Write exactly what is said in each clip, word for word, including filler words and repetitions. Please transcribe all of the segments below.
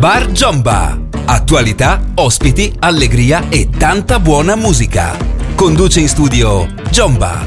Bar Giomba. Attualità, ospiti, allegria e tanta buona musica. Conduce in studio Giomba.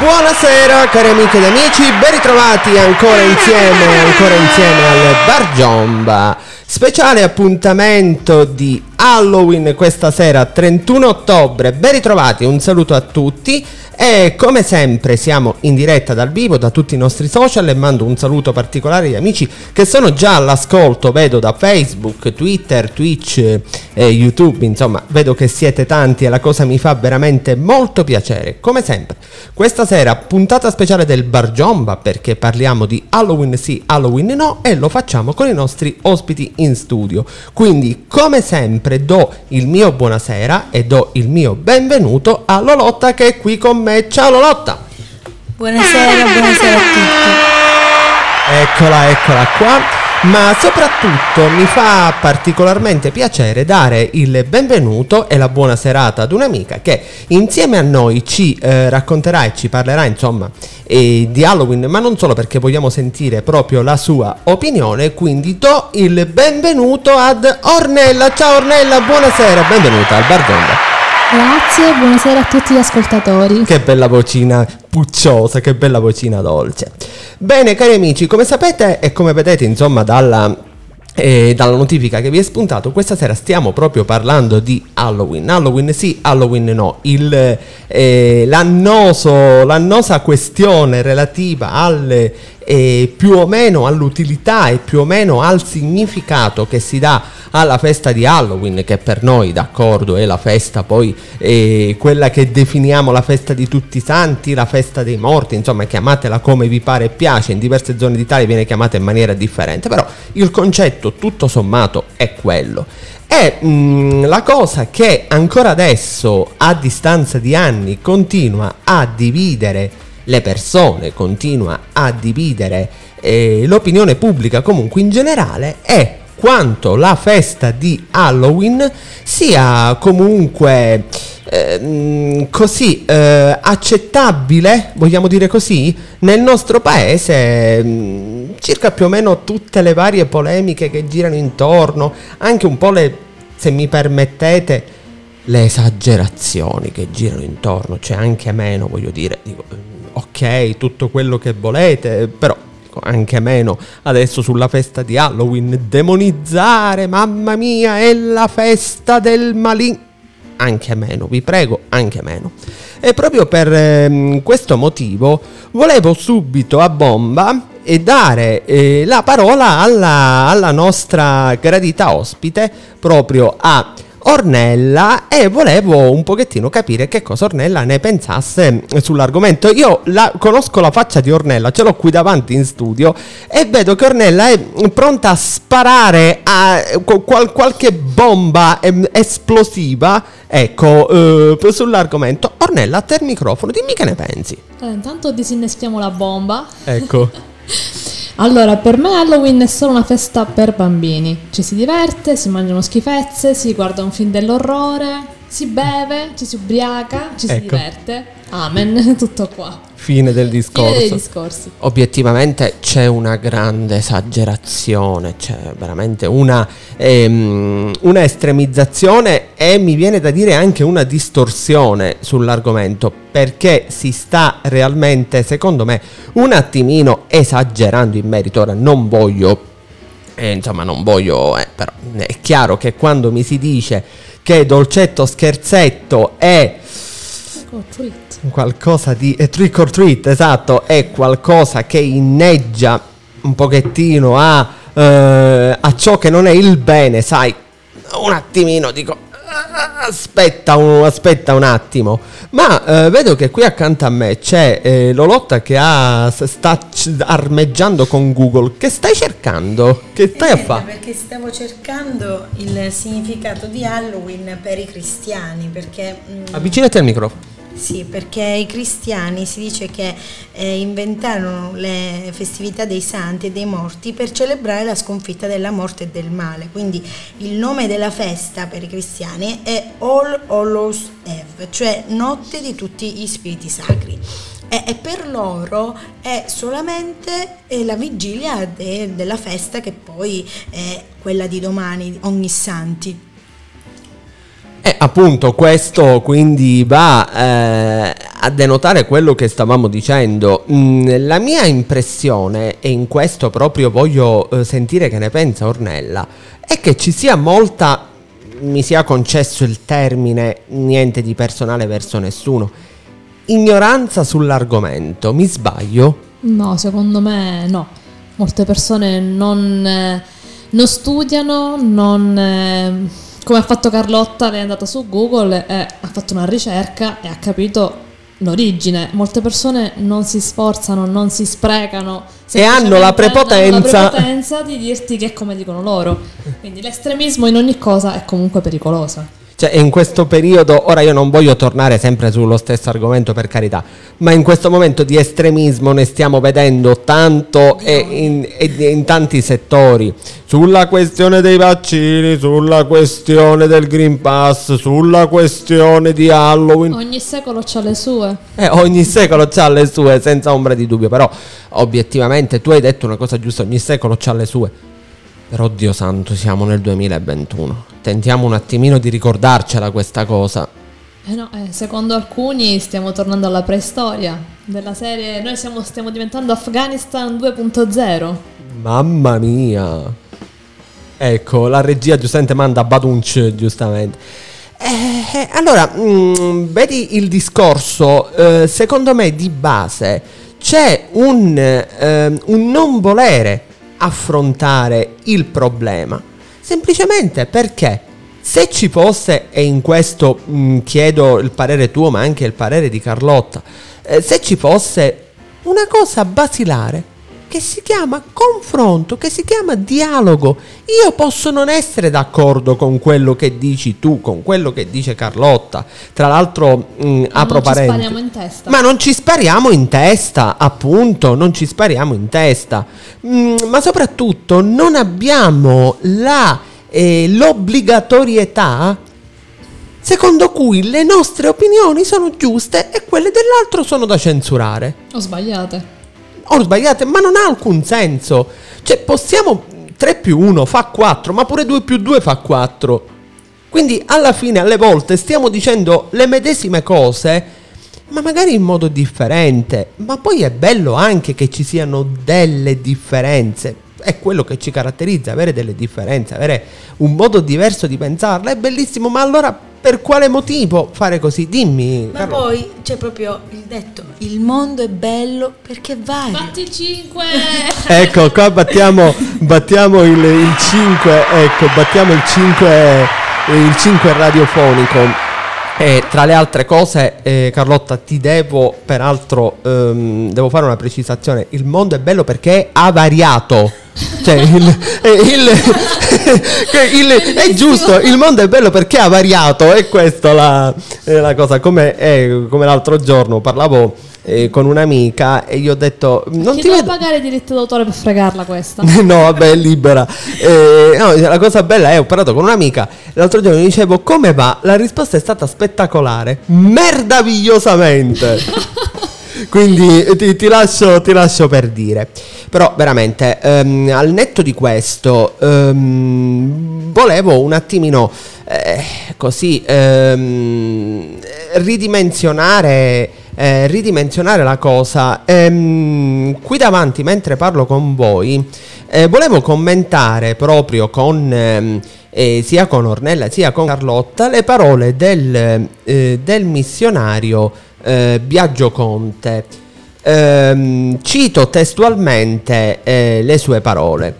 Buonasera cari amiche ed amici, ben ritrovati ancora insieme, ancora insieme al Bar Giomba. Speciale appuntamento di Halloween questa sera, trentuno ottobre. Ben ritrovati, un saluto a tutti. E come sempre siamo in diretta dal vivo da tutti i nostri social e mando un saluto particolare agli amici che sono già all'ascolto, vedo da Facebook, Twitter, Twitch e YouTube, insomma vedo che siete tanti e la cosa mi fa veramente molto piacere. Come sempre questa sera puntata speciale del Bar Giomba, perché parliamo di Halloween sì, Halloween no, e lo facciamo con i nostri ospiti in studio. Quindi come sempre do il mio buonasera e do il mio benvenuto a Lolotta che è qui con me. Ciao Lolotta. Buonasera, buonasera a tutti. Eccola, eccola qua. Ma soprattutto mi fa particolarmente piacere dare il benvenuto e la buona serata ad un'amica che insieme a noi ci eh, racconterà e ci parlerà insomma eh, di Halloween, ma non solo, perché vogliamo sentire proprio la sua opinione. Quindi do il benvenuto ad Ornella. Ciao Ornella, buonasera, benvenuta al Bar Giomba. Grazie, buonasera a tutti gli ascoltatori. Che bella vocina pucciosa, che bella vocina dolce. Bene cari amici, come sapete e come vedete insomma dalla, eh, dalla notifica che vi è spuntato, questa sera stiamo proprio parlando di Halloween. Halloween sì, Halloween no. Il, eh, l'annoso, l'annosa questione relativa al, eh, più o meno all'utilità e più o meno al significato che si dà alla festa di Halloween, che per noi, d'accordo, è la festa poi eh, quella che definiamo la festa di tutti i santi, la festa dei morti, insomma chiamatela come vi pare e piace, in diverse zone d'Italia viene chiamata in maniera differente, però il concetto tutto sommato è quello. E mh, la cosa che ancora adesso, a distanza di anni, continua a dividere le persone, continua a dividere eh, l'opinione pubblica comunque in generale, è quanto la festa di Halloween sia comunque eh, così eh, accettabile, vogliamo dire così, nel nostro paese, mh, circa più o meno tutte le varie polemiche che girano intorno, anche un po' le, se mi permettete, le esagerazioni che girano intorno, cioè anche meno, voglio dire, dico, ok, tutto quello che volete, però anche meno adesso sulla festa di Halloween, demonizzare, mamma mia, è la festa del maligno, anche meno, vi prego, anche meno. E proprio per eh, questo motivo volevo subito a bomba e dare eh, la parola alla, alla nostra gradita ospite, proprio a Ornella, e volevo un pochettino capire che cosa Ornella ne pensasse sull'argomento. Io la, conosco la faccia di Ornella, ce l'ho qui davanti in studio e vedo che Ornella è pronta a sparare a, qual, qualche bomba em, esplosiva, ecco, eh, sull'argomento. Ornella, a te il microfono, dimmi che ne pensi. Allora, intanto disinneschiamo la bomba. Ecco. Allora, per me Halloween è solo una festa per bambini. Ci si diverte, si mangiano schifezze, si guarda un film dell'orrore, si beve, ci si ubriaca, ci ecco. si diverte. Amen, tutto qua. Fine del discorso. Fine dei discorsi. Obiettivamente c'è una grande esagerazione, c'è veramente una, ehm, una estremizzazione e mi viene da dire anche una distorsione sull'argomento, perché si sta realmente, secondo me, un attimino esagerando in merito. Ora non voglio... Eh, insomma non voglio, eh, però è chiaro che quando mi si dice che dolcetto scherzetto è qualcosa di eh, trick or treat, esatto, è qualcosa che inneggia un pochettino a, eh, a ciò che non è il bene, sai, un attimino dico aspetta un, aspetta un attimo. Ma eh, vedo che qui accanto a me c'è eh, Lolotta che ha, sta c- armeggiando con Google. Che stai cercando? Che stai eh, a fare? Perché stavo cercando il significato di Halloween per i cristiani, perché mh, avvicinati al microfono. Sì, perché i cristiani si dice che eh, inventarono le festività dei santi e dei morti per celebrare la sconfitta della morte e del male. Quindi il nome della festa per i cristiani è All Hallows Eve, cioè notte di tutti gli spiriti sacri. E, e per loro è solamente eh, la vigilia de, della festa che poi è quella di domani, Ognissanti. Eh, appunto, questo quindi va eh, a denotare quello che stavamo dicendo. Mm, la mia impressione, e in questo proprio voglio eh, sentire che ne pensa Ornella, è che ci sia molta, mi sia concesso il termine, niente di personale verso nessuno, ignoranza sull'argomento. Mi sbaglio? No, secondo me no. Molte persone non, eh, non studiano, non... Eh, come ha fatto Carlotta, lei è andata su Google e ha fatto una ricerca e ha capito l'origine. Molte persone non si sforzano, non si sprecano e hanno la prepotenza. hanno la prepotenza di dirti che è come dicono loro. Quindi l'estremismo in ogni cosa è comunque pericoloso. Cioè, in questo periodo, ora io non voglio tornare sempre sullo stesso argomento, per carità, ma in questo momento di estremismo ne stiamo vedendo tanto e in, e in tanti settori, sulla questione dei vaccini, sulla questione del Green Pass, sulla questione di Halloween. Ogni secolo c'ha le sue. Eh, ogni secolo c'ha le sue, senza ombra di dubbio, però obiettivamente tu hai detto una cosa giusta, ogni secolo c'ha le sue. Però Dio santo, siamo nel duemilaventuno. Tentiamo un attimino di ricordarcela questa cosa. Eh no, eh, secondo alcuni stiamo tornando alla preistoria della serie. Noi siamo, stiamo diventando Afghanistan due punto zero. Mamma mia. Ecco, la regia giustamente manda Badunch, giustamente. Eh, eh, allora, mh, vedi il discorso, eh, secondo me di base c'è un, eh, un non volere affrontare il problema, semplicemente perché se ci fosse, e in questo mh, chiedo il parere tuo ma anche il parere di Carlotta, eh, se ci fosse una cosa basilare che si chiama confronto, che si chiama dialogo. Io posso non essere d'accordo con quello che dici tu, con quello che dice Carlotta, tra l'altro mh, apro parentesi, ma non ci spariamo in testa, appunto, non ci spariamo in testa, mh, ma soprattutto non abbiamo la, eh, l'obbligatorietà secondo cui le nostre opinioni sono giuste e quelle dell'altro sono da censurare o sbagliate. Ho sbagliato, ma non ha alcun senso. Cioè, possiamo tre più uno fa quattro, ma pure due più due fa quattro. Quindi alla fine, alle volte, stiamo dicendo le medesime cose, ma magari in modo differente. Ma poi è bello anche che ci siano delle differenze. È quello che ci caratterizza, avere delle differenze, avere un modo diverso di pensarla. È bellissimo, ma allora per quale motivo fare così? Dimmi. Ma Carlo. Poi c'è proprio il detto, il mondo è bello perché vario. Batti cinque! Ecco, qua battiamo, battiamo il, il cinque, ecco, battiamo il cinque, il cinque radiofonico. E tra le altre cose, eh, Carlotta, ti devo peraltro ehm, devo fare una precisazione. Il mondo è bello perché è avariato. Cioè il, il, il, il, è giusto, il mondo è bello perché è avariato. E questa la, è la cosa. Come, eh, come l'altro giorno parlavo eh, con un'amica e gli ho detto: non chi ti vedo pagare diritto d'autore per fregarla questa. No, vabbè, è libera. Eh, no, la cosa bella è, ho parlato con un'amica l'altro giorno, gli dicevo come va? La risposta è stata spettacolare, merdavigliosamente. Quindi ti, ti, lascio, ti lascio per dire. Però veramente ehm, al netto di questo ehm, volevo un attimino eh, così ehm, ridimensionare eh, ridimensionare la cosa. ehm, Qui davanti, mentre parlo con voi, eh, volevo commentare proprio con ehm, eh, sia con Ornella sia con Carlotta le parole del, eh, del missionario Eh, Biagio Conte. eh, Cito testualmente eh, le sue parole: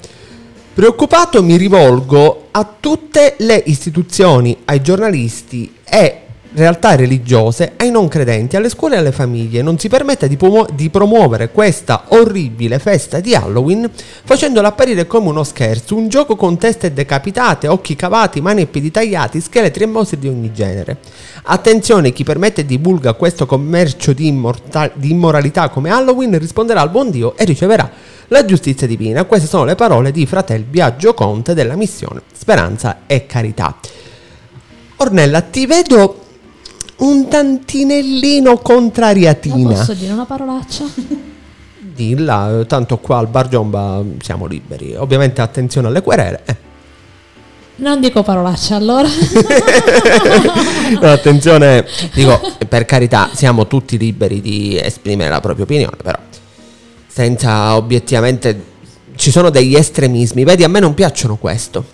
preoccupato mi rivolgo a tutte le istituzioni, ai giornalisti e realtà religiose, ai non credenti, alle scuole e alle famiglie. Non si permetta di, pomo- di promuovere questa orribile festa di Halloween facendola apparire come uno scherzo, un gioco con teste decapitate, occhi cavati, mani e piedi tagliati, scheletri e mostri di ogni genere. Attenzione, chi permette e divulga questo commercio di, immorta- di immoralità come Halloween risponderà al buon Dio e riceverà la giustizia divina. Queste sono le parole di fratel Biagio Conte della missione Speranza e Carità. Ornella, ti vedo un tantinellino contrariatina. Ma posso dire una parolaccia? Dilla, tanto qua al Bar Giomba siamo liberi. Ovviamente attenzione alle querele. Eh. Non dico parolacce allora. No, attenzione, dico, per carità, siamo tutti liberi di esprimere la propria opinione, però senza obiettivamente, ci sono degli estremismi. Vedi, a me non piacciono questo.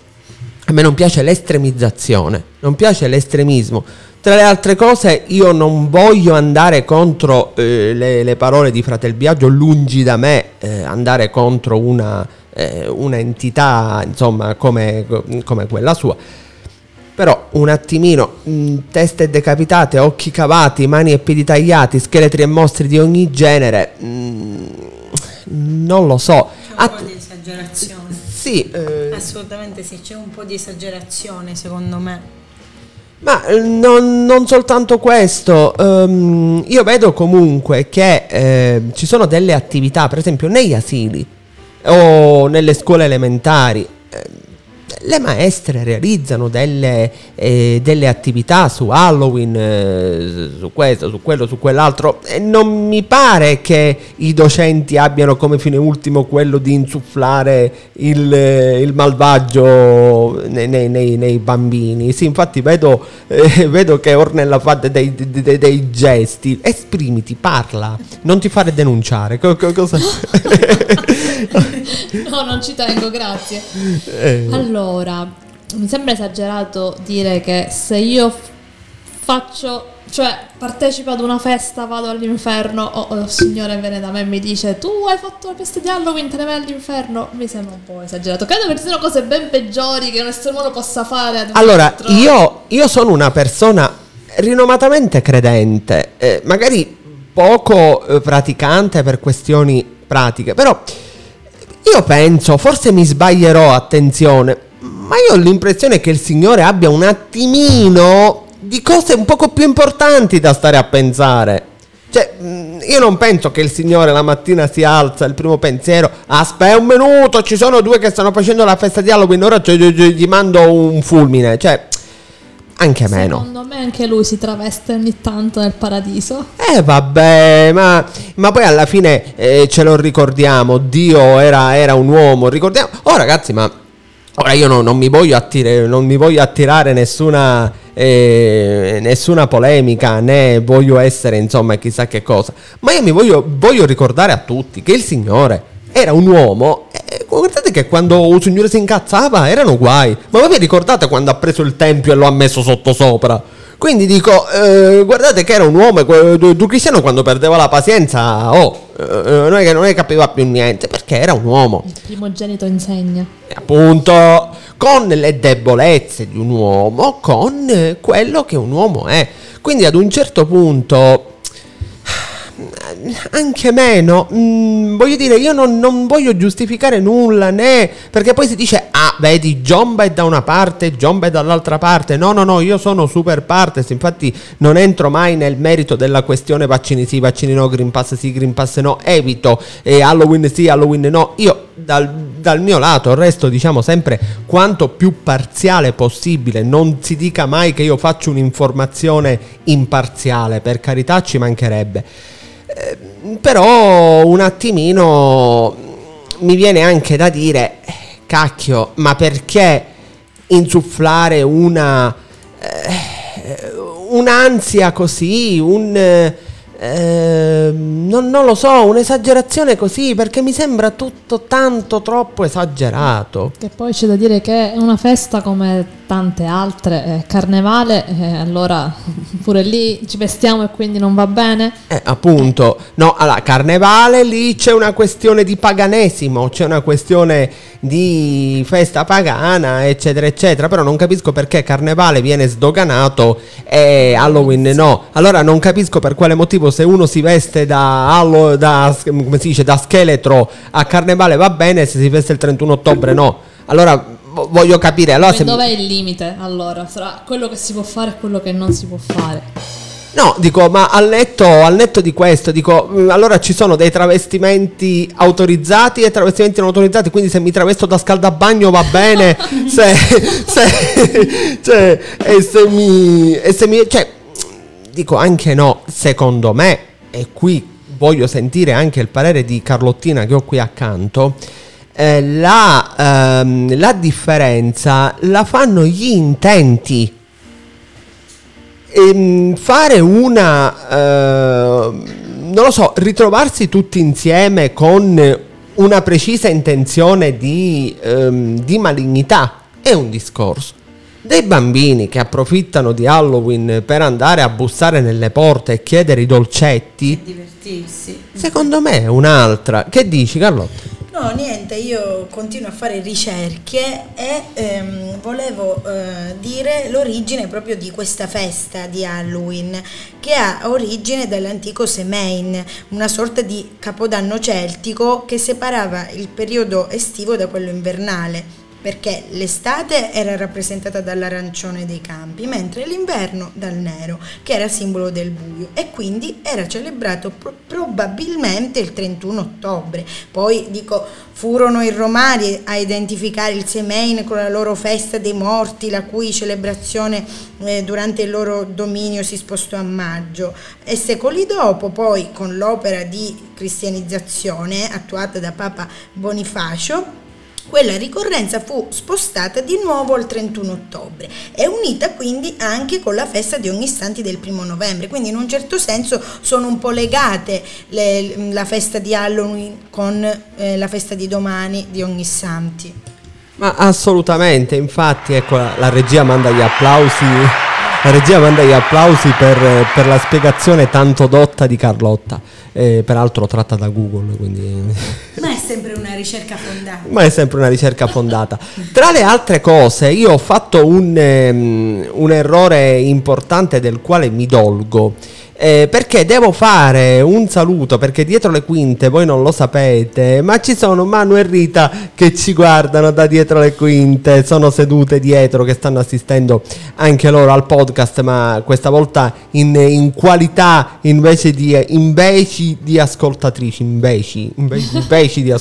A me non piace l'estremizzazione, non piace l'estremismo. Tra le altre cose, io non voglio andare contro eh, le, le parole di Fratel Biagio, lungi da me eh, andare contro una eh, un'entità, insomma, come, come quella sua. Però un attimino, mh, teste decapitate, occhi cavati, mani e piedi tagliati, scheletri e mostri di ogni genere, mh, non lo so. Att- di esagerazione. Sì, eh... assolutamente sì, c'è un po' di esagerazione secondo me. Ma non, non soltanto questo, um, io vedo comunque che eh, ci sono delle attività, per esempio negli asili o nelle scuole elementari, eh, le maestre realizzano delle, eh, delle attività su Halloween, eh, su questo, su quello, su quell'altro, e non mi pare che i docenti abbiano come fine ultimo quello di insufflare il, eh, il malvagio nei, nei, nei, nei bambini. Sì, infatti vedo, eh, vedo che Ornella fa dei, dei, dei, dei gesti. Esprimiti, parla, non ti fare denunciare. Co- co- cosa? No, non ci tengo, grazie. Eh. Allora, mi sembra esagerato dire che se io faccio, cioè partecipo ad una festa, vado all'inferno, o oh, oh, il Signore viene da me e mi dice tu hai fatto la festa di Halloween, te ne vai all'inferno, mi sembra un po' esagerato. Credo che ci siano cose ben peggiori che un essere umano possa fare ad un allora, altro. io, io sono una persona rinomatamente credente, eh, magari poco eh, praticante per questioni pratiche, però... Io penso, forse mi sbaglierò, attenzione, ma io ho l'impressione che il Signore abbia un attimino di cose un poco più importanti da stare a pensare. Cioè, io non penso che il Signore la mattina si alza, il primo pensiero, aspetta un minuto, ci sono due che stanno facendo la festa di Halloween, ora gli mando un fulmine, cioè... Anche meno. Secondo me anche lui si traveste ogni tanto nel paradiso. Eh vabbè, ma, ma poi alla fine eh, ce lo ricordiamo, Dio era, era un uomo, ricordiamo. Oh ragazzi, ma ora io no, non mi voglio attirare, non mi voglio attirare nessuna, eh, nessuna polemica, né voglio essere insomma chissà che cosa. Ma io mi voglio, voglio ricordare a tutti che il Signore era un uomo. E guardate che quando il Signore si incazzava erano guai. Ma voi vi ricordate quando ha preso il tempio e lo ha messo sotto sopra? Quindi dico, eh, guardate che era un uomo, il cristiano quando perdeva la pazienza, oh, eh, non, è che, non è che capiva più niente, perché era un uomo. Il primogenito insegna. E appunto, con le debolezze di un uomo, con quello che un uomo è. Quindi ad un certo punto... anche meno, mm, voglio dire, io non, non voglio giustificare nulla, né perché poi si dice ah vedi Giomba è da una parte, Giomba è dall'altra parte, no no no, io sono super partes, infatti non entro mai nel merito della questione vaccini sì, vaccini no, green pass sì, green pass no, evito eh, Halloween sì, Halloween no, io dal, dal mio lato resto diciamo sempre quanto più parziale possibile, non si dica mai che io faccio un'informazione imparziale, per carità, ci mancherebbe. Però un attimino mi viene anche da dire cacchio, ma perché insufflare una eh, un'ansia così, un eh, non, non lo so, un'esagerazione così, perché mi sembra tutto tanto troppo esagerato. E poi c'è da dire che è una festa come tante altre, eh, carnevale, eh, allora pure lì ci vestiamo e quindi non va bene? Eh, appunto, no, allora carnevale lì c'è una questione di paganesimo, c'è una questione di festa pagana eccetera eccetera, però non capisco perché carnevale viene sdoganato e Halloween no, allora non capisco per quale motivo se uno si veste da, allo, da, come si dice, da scheletro a carnevale va bene, se si veste il trentuno ottobre no, allora... Voglio capire allora se... dov'è il limite allora tra quello che si può fare e quello che non si può fare. No, dico, ma al netto, al netto di questo, dico, allora ci sono dei travestimenti autorizzati e travestimenti non autorizzati, quindi se mi travesto da scaldabagno va bene, se, se, cioè, e se mi, e se mi, cioè, dico anche no, secondo me, e qui voglio sentire anche il parere di Carlottina che ho qui accanto. eh, la, ehm, la differenza la fanno gli intenti. E fare una eh, non lo so, ritrovarsi tutti insieme con una precisa intenzione di, ehm, di malignità è un discorso. Dei bambini che approfittano di Halloween per andare a bussare nelle porte e chiedere i dolcetti e divertirsi, secondo me è un'altra. Che dici, Carlotta? No, niente, io continuo a fare ricerche e ehm, volevo eh, dire l'origine proprio di questa festa di Halloween, che ha origine dall'antico Samhain, una sorta di capodanno celtico che separava il periodo estivo da quello invernale, perché l'estate era rappresentata dall'arancione dei campi, mentre l'inverno dal nero, che era simbolo del buio, e quindi era celebrato pro- probabilmente il trentuno ottobre. Poi dico, furono i romani a identificare il Samhain con la loro festa dei morti, la cui celebrazione eh, durante il loro dominio si spostò a maggio, e secoli dopo poi con l'opera di cristianizzazione attuata da Papa Bonifacio quella ricorrenza fu spostata di nuovo al trentuno ottobre e unita quindi anche con la festa di Ognissanti del primo novembre, quindi in un certo senso sono un po' legate le, la festa di Halloween con eh, la festa di domani di Ognissanti. Ma assolutamente, infatti, ecco, la regia manda gli applausi, la regia manda gli applausi per, per la spiegazione tanto dotta di Carlotta, eh, peraltro tratta da Google, quindi... Ma è sempre una ricerca fondata. Ma è sempre una ricerca fondata. Tra le altre cose, io ho fatto un, um, un errore importante del quale mi dolgo, eh, perché devo fare un saluto, perché dietro le quinte, voi non lo sapete, ma ci sono Manu e Rita che ci guardano da dietro le quinte, sono sedute dietro, che stanno assistendo anche loro al podcast, ma questa volta in, in qualità invece di invece di ascoltatrici, invece, invece, invece di ascoltatrici,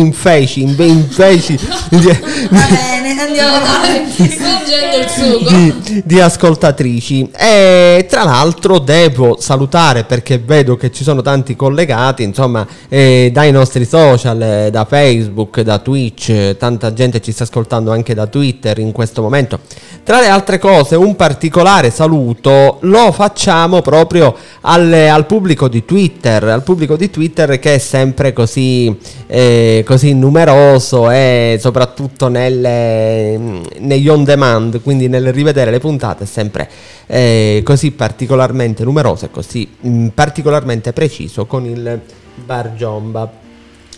infeci, inve, infeci di, va bene, andiamo avanti, scorgendo il sugo di, di ascoltatrici. E tra l'altro devo salutare, perché vedo che ci sono tanti collegati, insomma, eh, dai nostri social, eh, da Facebook, da Twitch, eh, tanta gente ci sta ascoltando anche da Twitter in questo momento. Tra le altre cose, un particolare saluto lo facciamo proprio al, al pubblico di Twitter, al pubblico di Twitter che è sempre così, eh, così numeroso, e soprattutto nelle, negli on demand, quindi nel rivedere le puntate, è sempre eh, così particolarmente numeroso, così mh, particolarmente preciso con il Bar Giomba.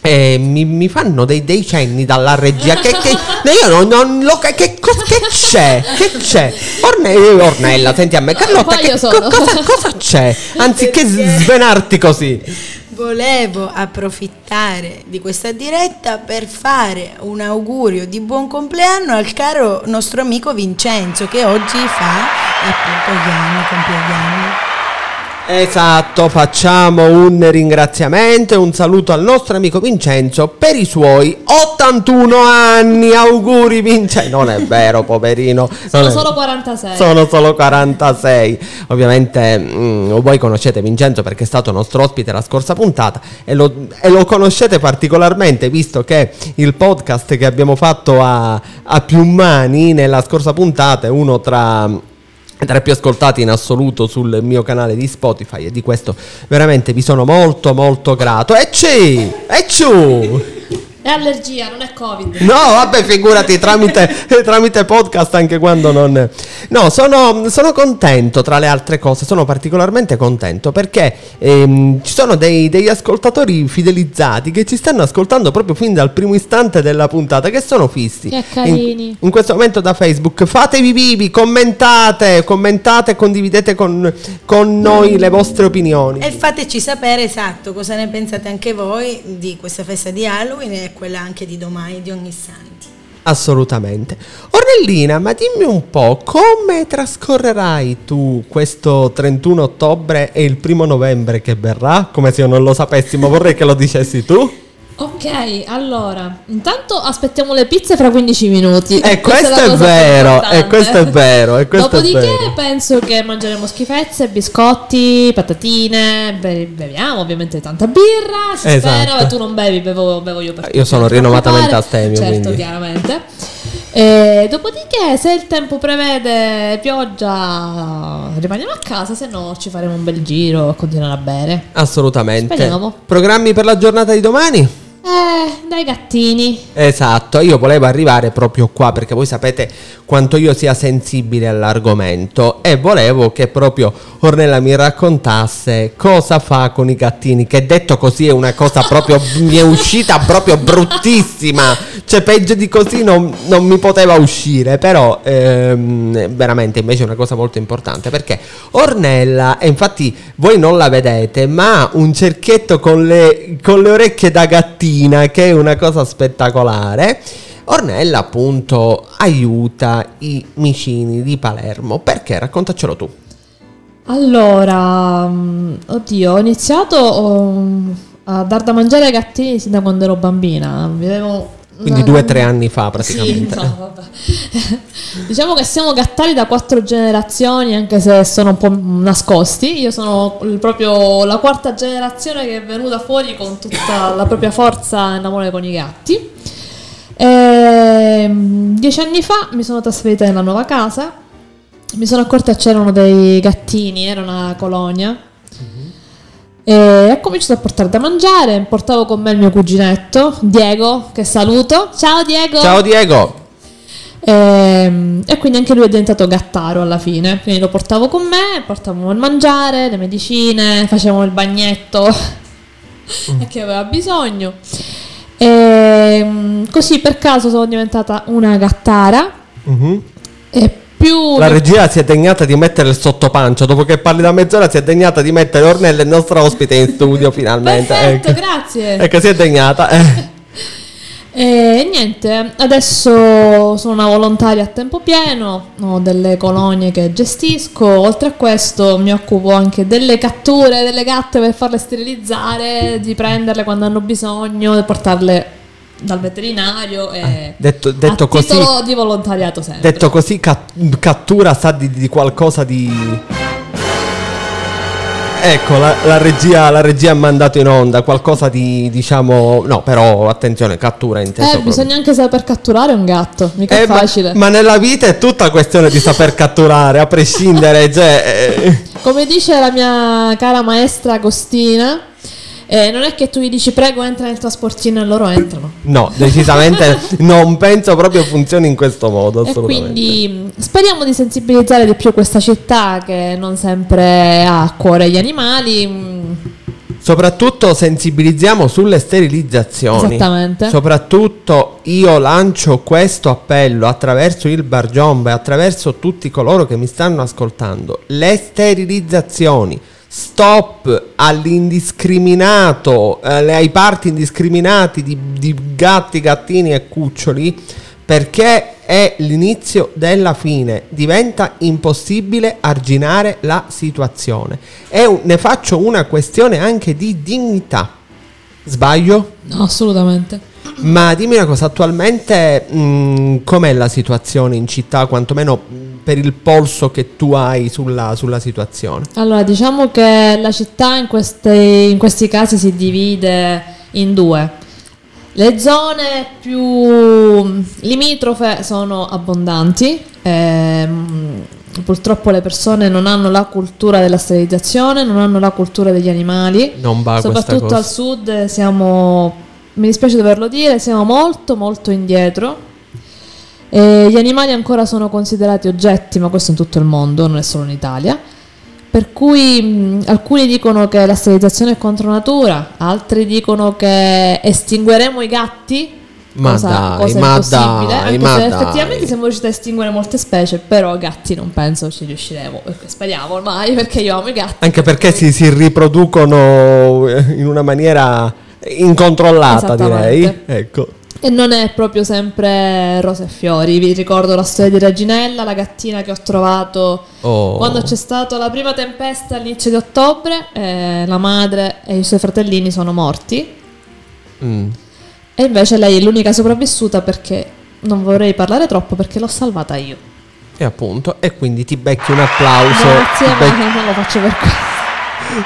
E mi, mi fanno dei, dei cenni dalla regia che, che io non, non lo che, che, che c'è che c'è Orne, Ornella, senti a me, Carlotta, che, co, cosa, cosa c'è anziché svenarti così? Volevo approfittare di questa diretta per fare un augurio di buon compleanno al caro nostro amico Vincenzo, che oggi fa appunto gli anni, compie gli anni. Esatto, facciamo un ringraziamento e un saluto al nostro amico Vincenzo per i suoi ottantuno anni. Auguri Vincenzo. Non è vero, poverino. Sono solo è... quarantasei. Sono solo quarantasei. Ovviamente mh, voi conoscete Vincenzo perché è stato nostro ospite la scorsa puntata e lo, e lo conoscete particolarmente, visto che il podcast che abbiamo fatto a, a più mani nella scorsa puntata è uno tra... tra i più ascoltati in assoluto sul mio canale di Spotify, e di questo veramente vi sono molto molto grato. Ecci! Ecciu! È allergia, non è Covid. No, vabbè, figurati, tramite, tramite podcast anche quando non... No, sono, sono contento, tra le altre cose, sono particolarmente contento perché ehm, ci sono dei, degli ascoltatori fidelizzati che ci stanno ascoltando proprio fin dal primo istante della puntata, che sono fissi. Che carini. In, in questo momento da Facebook, fatevi vivi, commentate, commentate, condividete con, con noi le vostre opinioni. E fateci sapere, esatto, cosa ne pensate anche voi di questa festa di Halloween, quella anche di domani di Ognissanti. Assolutamente. Ornellina, ma dimmi un po', come trascorrerai tu questo trentuno ottobre e il primo novembre che verrà? Come se io non lo sapessimo, vorrei che lo dicessi tu. Ok, allora, intanto aspettiamo le pizze fra quindici minuti. E questo è, è vero, e questo è vero, e questo Dopodiché è vero. Dopodiché penso che mangeremo schifezze, biscotti, patatine, be- beviamo ovviamente tanta birra, si esatto. spera, tu non bevi, bevo, bevo io per te. Io sono rinomatamente astemio. Certo, quindi. Chiaramente. E dopodiché, se il tempo prevede pioggia, rimaniamo a casa, se no ci faremo un bel giro a continuare a bere. Assolutamente. Speriamo. Programmi per la giornata di domani? Eh, dai gattini. Esatto, io volevo arrivare proprio qua perché voi sapete quanto io sia sensibile all'argomento e volevo che proprio Ornella mi raccontasse cosa fa con i gattini, che detto così è una cosa proprio mi è uscita proprio bruttissima, cioè peggio di così non, non mi poteva uscire, però ehm, veramente invece è una cosa molto importante perché Ornella, e infatti voi non la vedete, ma ha un cerchietto con le, con le orecchie da gattino, che è una cosa spettacolare. Ornella appunto aiuta i micini di Palermo, perché? Raccontacelo tu. Allora, oddio, ho iniziato um, a dar da mangiare ai gattini sin da quando ero bambina, avevo quindi due o tre anni fa praticamente. Sì, no, vabbè. Diciamo che siamo gattari da quattro generazioni, anche se sono un po' nascosti. Io sono proprio la quarta generazione che è venuta fuori con tutta la propria forza in amore con i gatti. E dieci anni fa mi sono trasferita nella nuova casa, mi sono accorta che c'erano dei gattini, era una colonia. E ho cominciato a portare da mangiare, portavo con me il mio cuginetto Diego, che saluto. Ciao Diego. Ciao Diego. E, e quindi anche lui è diventato gattaro alla fine, quindi lo portavo con me, portavo il mangiare, le medicine, facevamo il bagnetto mm. a chi aveva bisogno. E, così per caso sono diventata una gattara. Mm-hmm. E più la regia si è degnata di mettere il sottopancia, dopo che parli da mezz'ora si è degnata di mettere Ornella, il nostro ospite in studio finalmente. Perfetto, ecco. Grazie. Ecco, si è degnata. E niente, adesso sono una volontaria a tempo pieno, ho delle colonie che gestisco, oltre a questo mi occupo anche delle catture delle gatte per farle sterilizzare, di prenderle quando hanno bisogno, di portarle dal veterinario e ah, detto, detto a così, titolo di volontariato sempre. Detto così, cat- cattura sa di, di qualcosa di... Ecco, la, la regia la regia ha mandato in onda qualcosa di, diciamo... No, però, attenzione, cattura è inteso. Eh, proprio. Bisogna anche saper catturare un gatto, mica eh, è facile. Ma, ma nella vita è tutta questione di saper catturare, a prescindere, cioè... Eh. Come dice la mia cara maestra Agostina... Eh, non è che tu gli dici prego entra nel trasportino e loro entrano. No, decisamente non penso proprio funzioni in questo modo, assolutamente. E quindi speriamo di sensibilizzare di più questa città che non sempre ha a cuore gli animali. Soprattutto sensibilizziamo sulle sterilizzazioni. Esattamente. Soprattutto io lancio questo appello attraverso il Bar Giomba e attraverso tutti coloro che mi stanno ascoltando. Le sterilizzazioni. Stop all'indiscriminato, eh, ai parti indiscriminati di, di gatti, gattini e cuccioli, perché è l'inizio della fine. Diventa impossibile arginare la situazione. E un, ne faccio una questione anche di dignità. Sbaglio? No, assolutamente. Ma dimmi una cosa, attualmente mh, com'è la situazione in città, quantomeno per il polso che tu hai sulla, sulla situazione? Allora, diciamo che la città in questi, in questi casi si divide in due. Le zone più limitrofe sono abbondanti, ehm, purtroppo le persone non hanno la cultura della sterilizzazione, non hanno la cultura degli animali, non va soprattutto questa cosa. Al sud siamo... Mi dispiace doverlo dire, siamo molto molto indietro. E gli animali ancora sono considerati oggetti, ma questo in tutto il mondo, non è solo in Italia. Per cui mh, alcuni dicono che la sterilizzazione è contro natura, altri dicono che estingueremo i gatti, ma cosa, dai, cosa ma impossibile, dai, anche ma se dai. Effettivamente siamo riusciti a estinguere molte specie, però gatti non penso ci riusciremo, speriamo ormai, perché io amo i gatti. Anche perché si, si riproducono in una maniera... incontrollata, direi, ecco. E non è proprio sempre rose e fiori. Vi ricordo la storia di Reginella, la gattina che ho trovato oh. quando c'è stata la prima tempesta all'inizio di ottobre, eh, la madre e i suoi fratellini sono morti. Mm. E invece lei è l'unica sopravvissuta, perché non vorrei parlare troppo, perché l'ho salvata io. E appunto, e quindi ti becchi un applauso. Grazie, ma bec- non lo faccio per questo.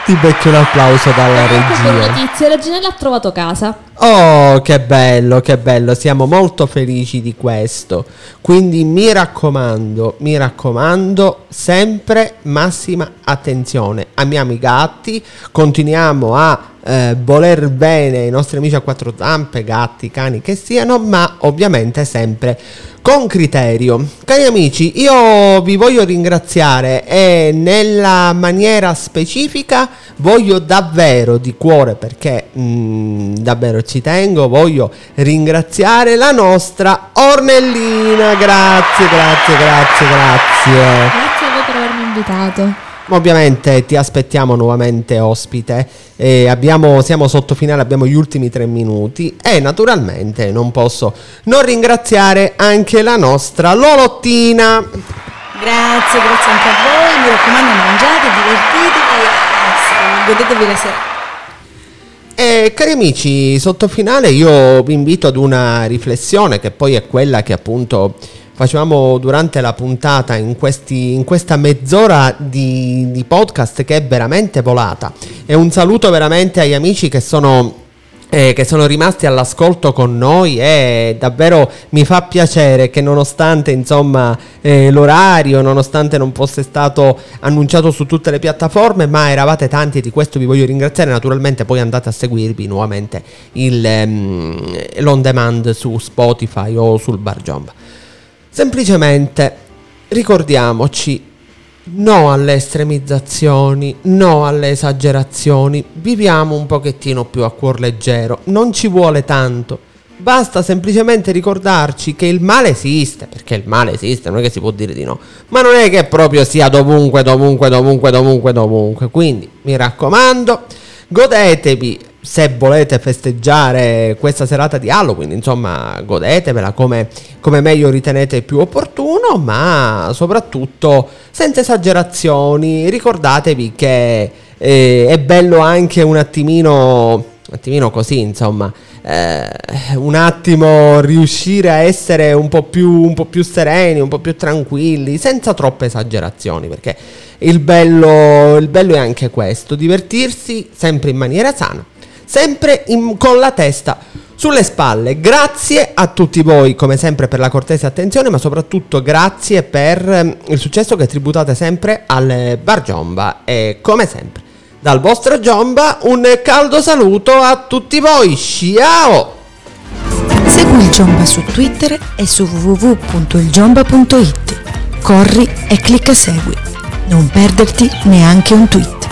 Ti becchi un applauso dalla regia. Notizia, Reginella ha trovato casa. Oh, che bello, che bello, siamo molto felici di questo. Quindi mi raccomando, mi raccomando, sempre massima attenzione. Amiamo i gatti, continuiamo a eh, voler bene i nostri amici a quattro zampe, gatti, cani che siano, ma ovviamente sempre con criterio. Cari amici, io vi voglio ringraziare e nella maniera specifica voglio davvero di cuore, perché mh, davvero ci tengo, voglio ringraziare la nostra Ornellina. Grazie, grazie, grazie, grazie. Grazie a voi per avermi invitato. Ovviamente ti aspettiamo nuovamente ospite, e abbiamo, siamo sotto finale, abbiamo gli ultimi tre minuti e naturalmente non posso non ringraziare anche la nostra Lolottina. Grazie, grazie anche a voi, mi raccomando mangiate, divertitevi, godetevi la sera. E cari amici, sotto finale io vi invito ad una riflessione che poi è quella che appunto facevamo durante la puntata, in, questi, in questa mezz'ora di, di podcast che è veramente volata. E un saluto veramente agli amici che sono... Eh, che sono rimasti all'ascolto con noi, e eh, davvero mi fa piacere che nonostante insomma eh, l'orario, nonostante non fosse stato annunciato su tutte le piattaforme, ma eravate tanti e di questo vi voglio ringraziare. Naturalmente poi andate a seguirvi nuovamente il, um, l'on demand su Spotify o sul Bar Giomba. Semplicemente ricordiamoci: no alle estremizzazioni, no alle esagerazioni, viviamo un pochettino più a cuor leggero, non ci vuole tanto, basta semplicemente ricordarci che il male esiste, perché il male esiste, non è che si può dire di no, ma non è che proprio sia dovunque, dovunque, dovunque, dovunque, dovunque, quindi mi raccomando, godetevi, se volete festeggiare questa serata di Halloween, insomma godetevela come, come meglio ritenete più opportuno, ma soprattutto senza esagerazioni, ricordatevi che eh, è bello anche un attimino, un attimino così insomma, eh, un attimo riuscire a essere un po' più, un po' più sereni, un po' più tranquilli, senza troppe esagerazioni, perché il bello, il bello è anche questo, divertirsi sempre in maniera sana, sempre in, con la testa sulle spalle. Grazie a tutti voi come sempre per la cortese attenzione, ma soprattutto grazie per ehm, il successo che tributate sempre al Bar Giomba, e come sempre dal vostro Giomba un caldo saluto a tutti voi. Ciao! Segui il Giomba su Twitter e su w w w punto il giomba punto i t. Corri e clicca segui, non perderti neanche un tweet.